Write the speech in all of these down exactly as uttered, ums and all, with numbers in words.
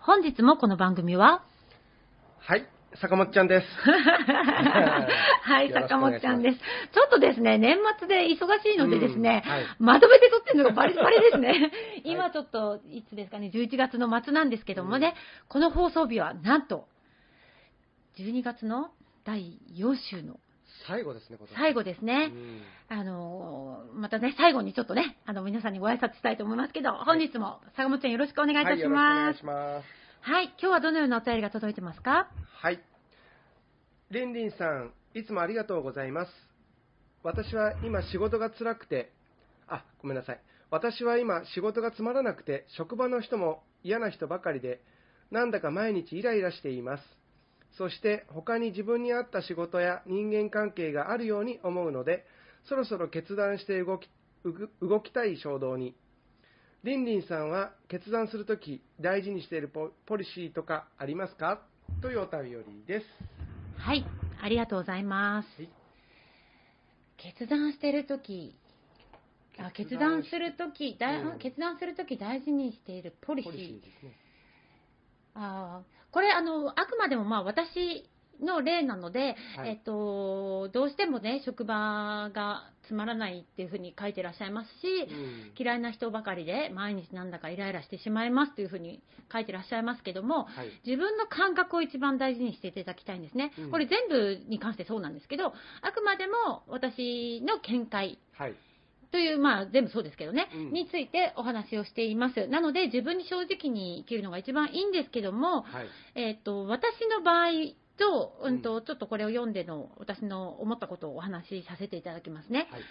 本日もこの番組は、はい、坂本ちゃんです。はい、坂本ちゃんです。ちょっとですね、年末で忙しいのでですね、はい、まとめて撮ってるのがバリバリですね。今ちょっと、いつですかね、じゅういちがつの末なんですけどもね、うん、この放送日はなんと、じゅうにがつのだいよん週の最後ですね。最後ですね。うん、あのまたね、最後にちょっとね、あの皆さんにご挨拶したいと思いますけど、本日も坂本ちゃんよろしくお願いいたします。はい、はい、今日はどのようなお便りが届いてますか？はい。りんりんさん、いつもありがとうございます。私は今仕事が辛くて、あ、ごめんなさい。私は今仕事がつまらなくて、職場の人も嫌な人ばかりで、なんだか毎日イライラしています。そして他に自分に合った仕事や人間関係があるように思うので、そろそろ決断して動き、動きたい衝動に。りんりんさんは決断するとき大事にしている ポ, ポリシーとかありますか？というお便りです。はい、ありがとうございます。はい、決断しているとき、決断するとき、うん、決断するとき大事にしているポリシー。ポリシーですね。あー、これあのあくまでもまあ私の例なので、はい、えっと、どうしてもね、職場がつまらないっていうふうに書いてらっしゃいますし、うん、嫌いな人ばかりで毎日なんだかイライラしてしまいますというふうに書いてらっしゃいますけども、はい、自分の感覚を一番大事にしていただきたいんですね、うん、これ全部に関してそうなんですけど、あくまでも私の見解、はいという、まあ、全部そうですけどね、うん、についてお話をしています。なので自分に正直に生きるのが一番いいんですけども、はい、えー、と私の場合と、うん、とちょっとこれを読んでの私の思ったことをお話しさせていただきますね、はい、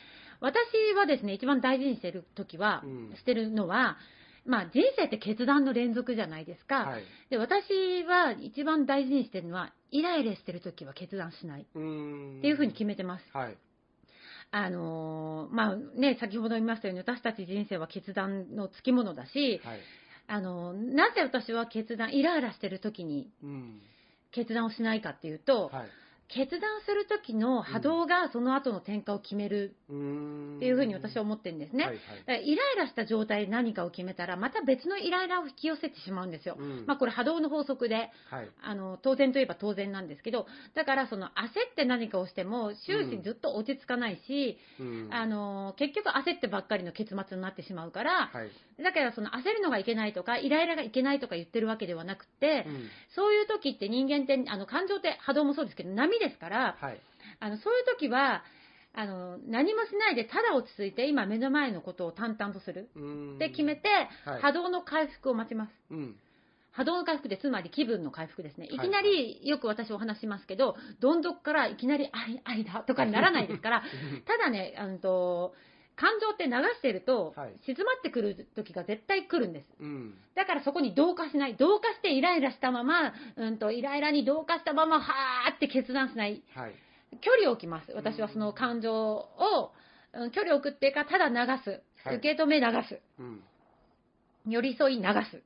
私はですね、一番大事にしている時は、うん、してるのは、まあ、人生って決断の連続じゃないですか、はい、で私は一番大事にしてるのは、イライラしてる時は決断しないっていうふうに決めてます。はい、あのーまあね、先ほど言いましたように、私たち人生は決断のつきものだし、はい、あのー、なぜ私は決断イライラしてる時に決断をしないかっていうと、うん、はい、決断する時の波動がその後の転換を決めるっていうふうに私は思ってるんですね、うん、はいはい、イライラした状態で何かを決めたら、また別のイライラを引き寄せてしまうんですよ、うん、まあ、これ波動の法則で、はい、あの当然といえば当然なんですけど、だからその焦って何かをしても終始ずっと落ち着かないし、うん、あの結局焦ってばっかりの結末になってしまうから、はい、だからその焦るのがいけないとかイライラがいけないとか言ってるわけではなくて、うん、そういう時って人間ってあの感情って波動もそうですけど波ですから、はい、あのそういう時はあの何もしないでただ落ち着いて今目の前のことを淡々とするって決めて、はい、波動の回復を待ちます、うん、波動の回復でつまり気分の回復ですね。いきなりよく私お話しますけど、どん底からいきなりあいだとかにならないですからただね、あのと感情って流してると、はい、静まってくる時が絶対来るんです、うん、だからそこに同化しない、同化してイライラしたまま、うん、とイライラに同化したままはーって決断しない、はい、距離を置きます。私はその感情を、うん、距離を置くっていうか、ただ流す、受け止め流す、はい、うん、寄り添い流す、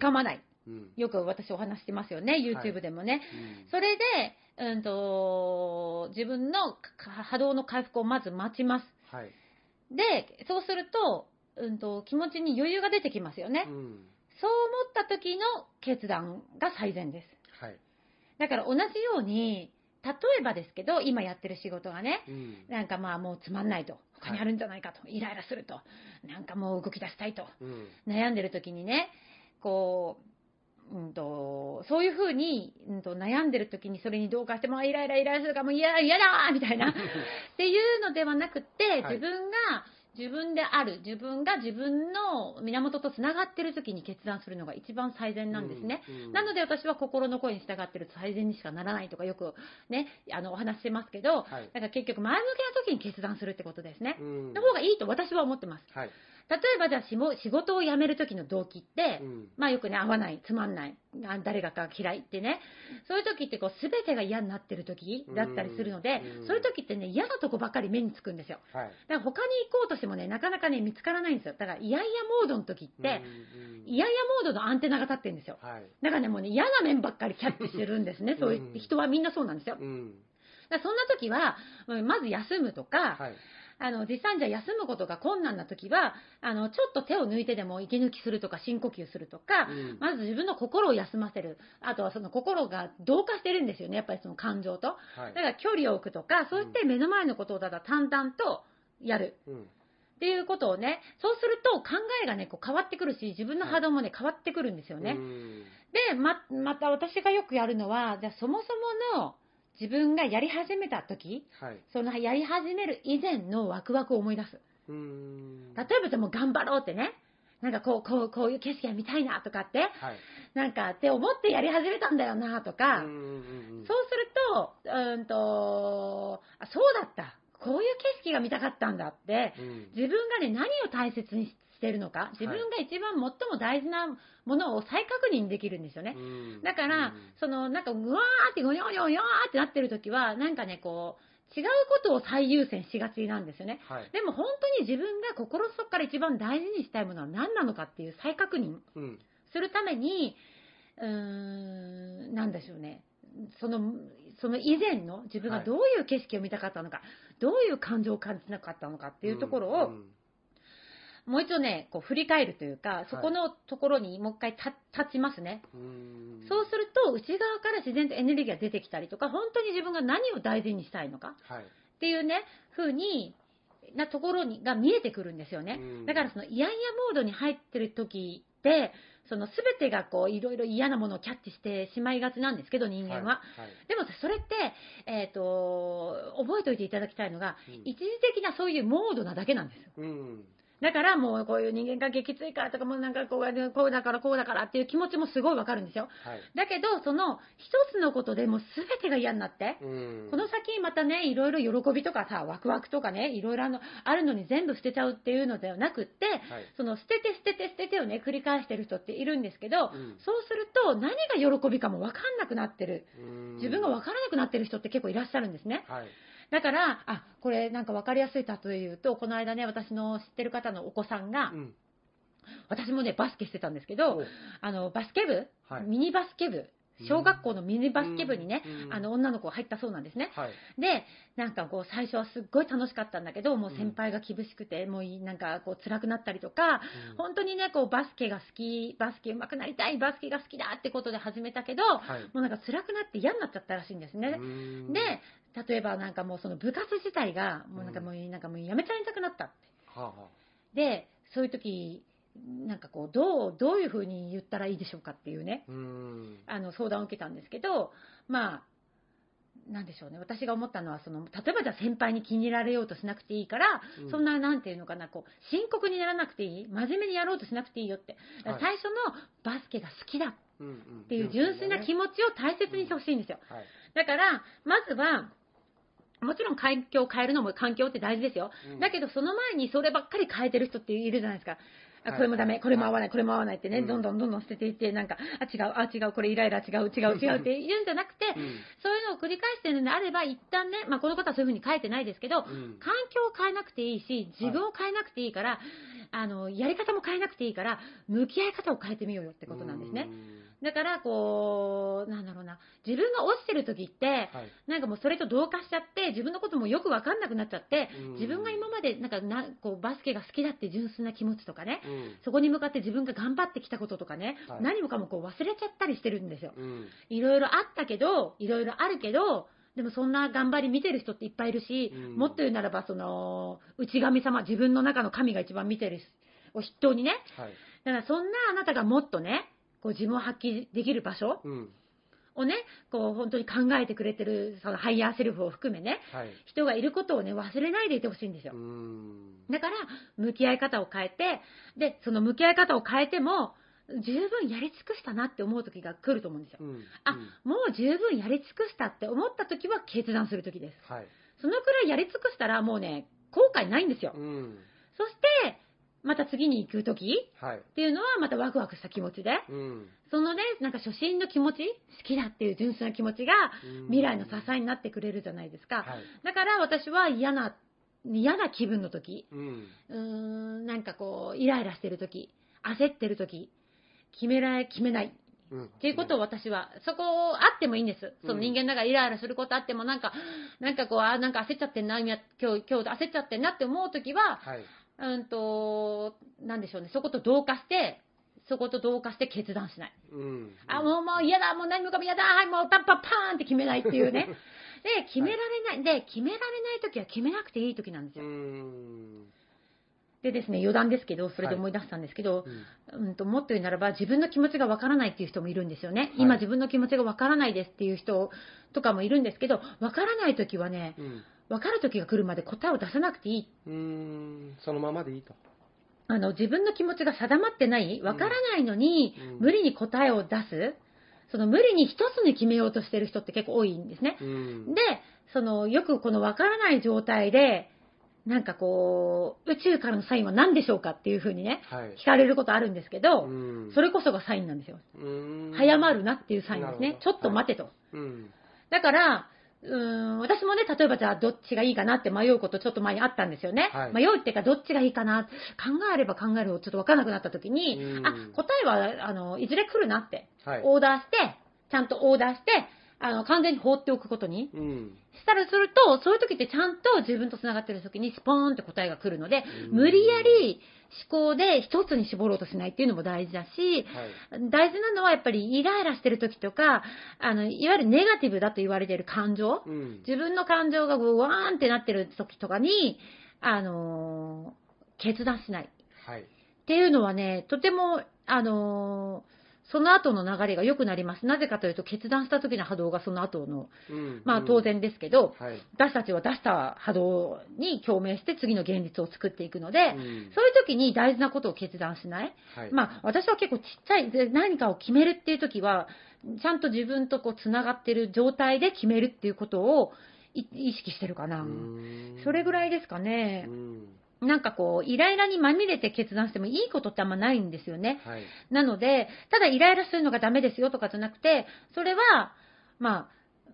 掴まない、うん、よく私お話してますよね、 YouTube でもね、はい、うん、それで、うん、と自分の波動の回復をまず待ちます、はい、でそうすると、うん、と気持ちに余裕が出てきますよね、うん、そう思った時の決断が最善です、はい、だから同じように例えばですけど今やってる仕事がね、うん、なんかまあもうつまんないと、他にあるんじゃないかと、はい、イライラすると、なんかもう動き出したいと、うん、悩んでる時にねこう、うん、とそういうふうに、うん、と悩んでる時にそれに同化してもイライライライラするからもう嫌だ嫌だみたいなっていうのではなくて、自分が自分である、自分が自分の源とつながってる時に決断するのが一番最善なんですね、うんうん、なので私は心の声に従ってると最善にしかならないとかよくねあのお話してますけど、はい、だから結局前向きな時に決断するってことですね、うん、の方がいいと私は思ってます、はい、例えばじゃあしも仕事を辞める時の動機って、うん、まあよくね合わないつまんない誰かが嫌いってね、そういう時ってこう全てが嫌になってる時だったりするので、うん、そういう時ってね嫌なとこばっかり目につくんですよ、はい、だから他に行こうとしてもねなかなかね見つからないんですよ。だからイヤイヤモードの時って、うん、イヤイヤモードのアンテナが立ってるんですよ、はい、だからねもうね嫌な面ばっかりキャッチするんですねそういう人はみんなそうなんですよ、うん、だからそんな時はまず休むとか、はい、あの実際にじゃ休むことが困難な時はあのちょっと手を抜いてでも息抜きするとか深呼吸するとか、うん、まず自分の心を休ませる。あとはその心が同化してるんですよねやっぱりその感情と、はい、だから距離を置くとかそういって目の前のことをただ淡々とやる、うん、っていうことをね、そうすると考えがねこう変わってくるし自分の波動もね、はい、変わってくるんですよね、うん、で ま, また私がよくやるのはじゃそもそもの自分がやり始めた時、はい、そのやり始める以前のワクワクを思い出す。うーん、例えばでも頑張ろうってね、なんかこうこうこういう景色が見たいなとかって、はい、なんかって思ってやり始めたんだよなとか、うんうんうん、そうすると、うんと、あ、そうだった。こういう景色が見たかったんだって、うん、自分がね何を大切にしてるのか、自分が一番最も大事なものを再確認できるんですよね、うん、だから、うん、そのなんかうわーってゴニョゴニョゴニョーってなってる時はなんかねこう違うことを最優先しがちなんですよね、はい、でも本当に自分が心の底から一番大事にしたいものは何なのかっていう再確認するために、うん、うーんなんでしょうね、そのその以前の自分がどういう景色を見たかったのか、はい、どういう感情を感じなかったのかっていうところを、うんうん、もう一度ねこう振り返るというか、そこのところにもう一回立ちますね、はい、そうすると内側から自然とエネルギーが出てきたりとか、本当に自分が何を大事にしたいのかっていうね風になところにが見えてくるんですよね、うん、だからそのイヤイヤモードに入ってる時でその全てがこういろいろ嫌なものをキャッチしてしまいがちなんですけど人間は、はいはい、でもそれって、えー、と覚えておいていただきたいのが、うん、一時的なそういうモードなだけなんですよ、うん、だからもうこういう人間関係きついからとかもうなんかこう、こうだからこうだからっていう気持ちもすごいわかるんですよ、はい、だけどその一つのことでもう全てが嫌になって、うん、この先またねいろいろ喜びとかさワクワクとかねいろいろあの、あるのに全部捨てちゃうっていうのではなくって、はい、その捨てて捨てて捨ててをね繰り返してる人っているんですけど、うん、そうすると何が喜びかも分かんなくなってる、自分が分からなくなってる人って結構いらっしゃるんですね、はい、だからあこれなんか分かりやすい例え言うとこの間ね私の知ってる方のお子さんが、うん、私もねバスケしてたんですけどあのバスケ部、はい、ミニバスケ部小学校のミニバスケ部にね、うん、あの女の子が入ったそうなんですね、はい、でなんかこう最初はすっごい楽しかったんだけどもう先輩が厳しくて、うん、もうなんかこう辛くなったりとか、うん、本当にねこうバスケが好きバスケ上手くなりたいバスケが好きだってことで始めたけど、はい、もうなんか辛くなって嫌になっちゃったらしいんですね、うん、で例えばなんかもうその部活自体がもうなんかもうなんかもうやめちゃいたくなったって、はあはあ、でそういう時なんかこうどう、どういうふうに言ったらいいでしょうかっていうね、うんあの相談を受けたんですけど、まあなんでしょうね、私が思ったのはその例えばじゃあ先輩に気に入られようとしなくていいから、うん、そんななんていうのかなこう深刻にならなくていい、真面目にやろうとしなくていいよって、はい、最初のバスケが好きだっていう純粋な気持ちを大切にしてほしいんですよ、うんうんはい、だからまずはもちろん環境を変えるのも環境って大事ですよ、うん、だけどその前にそればっかり変えてる人っているじゃないですか、あこれもダメこれも合わないこれも合わないってね、うん、どんどんどんどん捨てていってなんかあ違うあ違うこれイライラ違う違う違うって言うんじゃなくて、うん、そういうのを繰り返してるのであれば一旦ね、まあ、この方はそういうふうに書いてないですけど、うん、環境を変えなくていいし自分を変えなくていいから、はい、あのやり方も変えなくていいから向き合い方を変えてみようよってことなんですね。だからこうなんだろうな、自分が落ちてる時って、はい、なんかもうそれと同化しちゃって自分のこともよく分かんなくなっちゃって、うん、自分が今までなんかなこうバスケが好きだって純粋な気持ちとかね、うん、そこに向かって自分が頑張ってきたこととかね、はい、何もかもこう忘れちゃったりしてるんですよ、うん、いろいろあったけどいろいろあるけどでもそんな頑張り見てる人っていっぱいいるし、うん、もっと言うならばその内神様、自分の中の神が一番見てるを筆頭にね、はい、だからそんなあなたがもっとねこう自分を発揮できる場所をね、うん、こう本当に考えてくれてるそのハイヤーセルフを含めね、はい、人がいることをね忘れないでいてほしいんですよ。うーんだから向き合い方を変えて、でその向き合い方を変えても十分やり尽くしたなって思う時が来ると思うんですよ、うんうん、あ、もう十分やり尽くしたって思った時は決断する時です、はい、そのくらいやり尽くしたらもうね後悔ないんですよ、うん、そしてまた次に行く時っていうのはまたワクワクした気持ちで、はい、そのねなんか初心の気持ち、好きだっていう純粋な気持ちが未来の支えになってくれるじゃないですか、はい、だから私は嫌な嫌な気分の時、うん、うーんなんかこうイライラしてる時、焦ってる時、決められ決めないっていうことを私は、そこあってもいいんです。その人間だからイライラすることあってもなんか、うん、なんかこうあなんか焦っちゃってんな、今日今日焦っちゃってんなって思うときは、はい、うんとなんでしょうね、そこと同化してそこと同化して決断しない。うんうん、あもうもう嫌だ、もう何もかも嫌だ、はいもうパンパンパーンって決めないっていうね。で決められない、はい、で決められないときは決めなくていいときなんですよ。うーんでですね、余談ですけどそれで思い出したんですけど、はいうん、うんともっと言うならば自分の気持ちがわからないっていう人もいるんですよね、はい、今自分の気持ちがわからないですっていう人とかもいるんですけど、わからないときはね、うん、わかるときが来るまで答えを出さなくていい、うーんそのままでいいと、あの自分の気持ちが定まってない、わからないのに、うん、無理に答えを出す、その無理に一つに決めようとしてる人って結構多いんですね、うん、でそのよくこのわからない状態でなんかこう宇宙からのサインは何でしょうかっていう風にね、はい、聞かれることあるんですけど、うん、それこそがサインなんですよ。うーん早まるなっていうサインですね。ちょっと待てと、はいうん、だからうーん私もね例えばじゃあどっちがいいかなって迷うことちょっと前にあったんですよね、はい、迷うっていうかどっちがいいかな考えれば考えるほどちょっと分からなくなった時に、あ答えはあのいずれ来るなって、はい、オーダーしてちゃんとオーダーしてあの完全に放っておくことに、うん、したらするとそういう時ってちゃんと自分とつながってる時にスポーンって答えが来るので、うん、無理やり思考で一つに絞ろうとしないっていうのも大事だし、はい、大事なのはやっぱりイライラしてる時とかあのいわゆるネガティブだと言われている感情、うん、自分の感情がワーンってなってる時とかにあの決断しない、はい、っていうのはねとてもあのその後の流れが良くなります。なぜかというと決断した時の波動がその後の、うん、まあ当然ですけど、はい、私たちは出した波動に共鳴して次の現実を作っていくので、うん、そういう時に大事なことを決断しない、はい、まあ私は結構ちっちゃい何かを決めるっていう時はちゃんと自分とこうつながってる状態で決めるっていうことを意識してるかな。それぐらいですかね。うんなんかこうイライラにまみれて決断してもいいことってあんまないんですよね、はい、なのでただイライラするのがダメですよとかじゃなくて、それはま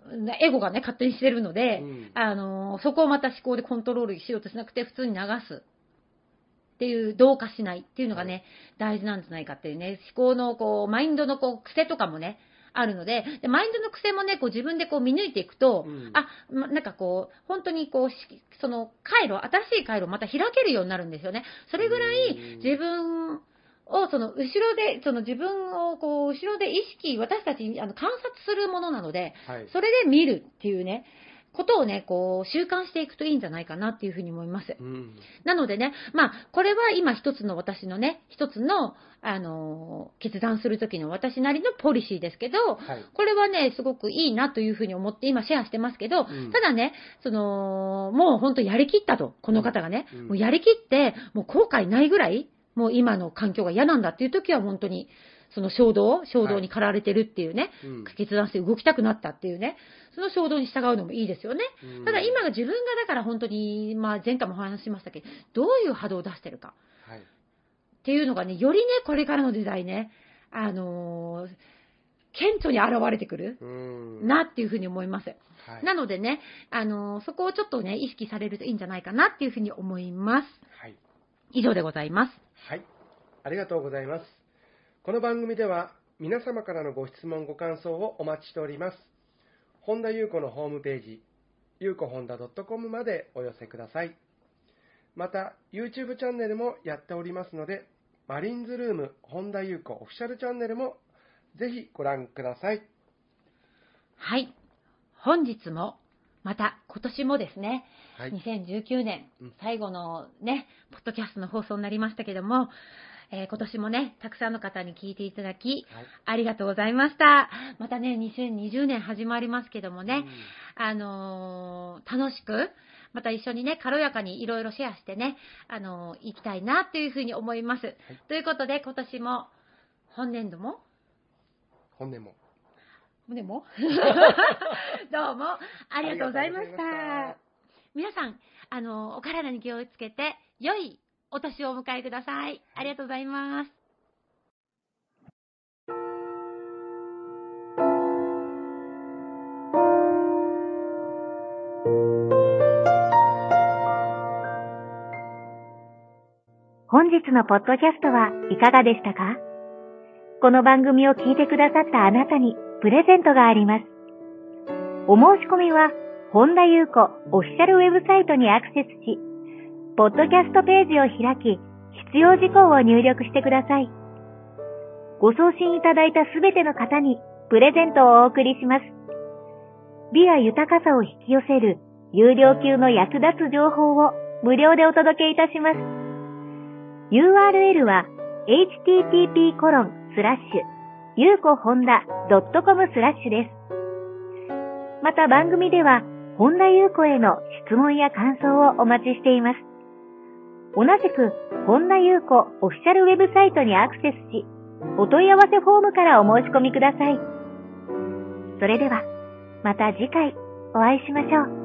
あエゴがね勝手にしてるので、うん、あのそこをまた思考でコントロールしようとしなくて普通に流すっていう同化しないっていうのがね、はい、大事なんじゃないかっていうね、思考のこうマインドのこう癖とかもねあるの で, でマインドの癖もねこう自分でこう見抜いていくと、うん、あなんかこう本当にこうその回路、新しい回路をまた開けるようになるんですよね。それぐらい自分をその後ろでその自分をこう後ろで意識、私たちあの観察するものなので、はい、それで見るっていうねことをねこう習慣していくといいんじゃないかなっていうふうに思います、うん、なのでねまあこれは今一つの私のね一つのあの決断する時の私なりのポリシーですけど、はい、これはねすごくいいなというふうに思って今シェアしてますけど、うん、ただねそのもう本当やりきったとこの方がね、うん、もうやりきってもう後悔ないぐらいもう今の環境が嫌なんだっていう時は本当にその衝動、衝動に駆られてるっていうね、はいうん、決断して動きたくなったっていうね、その衝動に従うのもいいですよね。うん、ただ今が自分がだから本当に、まあ前回もお話しましたけど、どういう波動を出してるか、はい、っていうのがね、よりね、これからの時代ね、あのー、顕著に現れてくるなっていうふうに思います。はい、なのでね、あのー、そこをちょっとね、意識されるといいんじゃないかなっていうふうに思います。はい、以上でございます。はい。ありがとうございます。この番組では皆様からのご質問ご感想をお待ちしております。本田裕子のホームページ、ゆうこ本田 .com までお寄せください。また YouTube チャンネルもやっておりますので、マリンズルーム本田裕子オフィシャルチャンネルもぜひご覧ください。はい、本日もまた今年もですね、はい、にせんじゅうきゅうねん、うん、最後のねポッドキャストの放送になりましたけども、えー、今年もねたくさんの方に聞いていただき、はい、ありがとうございました。またねにせんにじゅうねん始まりますけどもね、うん、あのー、楽しくまた一緒にね軽やかにいろいろシェアしてね、あのー、いきたいなというふうに思います、はい、ということで今年も本年度も本年もでもどうもありがとうございました。皆さん、あのお体に気をつけて良いお年をお迎えください。ありがとうございます。本日のポッドキャストはいかがでしたか？この番組を聞いてくださったあなたにプレゼントがあります。お申し込みは、本田裕子オフィシャルウェブサイトにアクセスし、ポッドキャストページを開き、必要事項を入力してください。ご送信いただいたすべての方にプレゼントをお送りします。美や豊かさを引き寄せる有料級の役立つ情報を無料でお届けいたします。ユーアールエル は エイチティーティーピーコロンスラッシュゆうこほんだドットコムスラッシュ です。また番組では本田裕子への質問や感想をお待ちしています。同じく本田裕子オフィシャルウェブサイトにアクセスし、お問い合わせフォームからお申し込みください。それではまた次回お会いしましょう。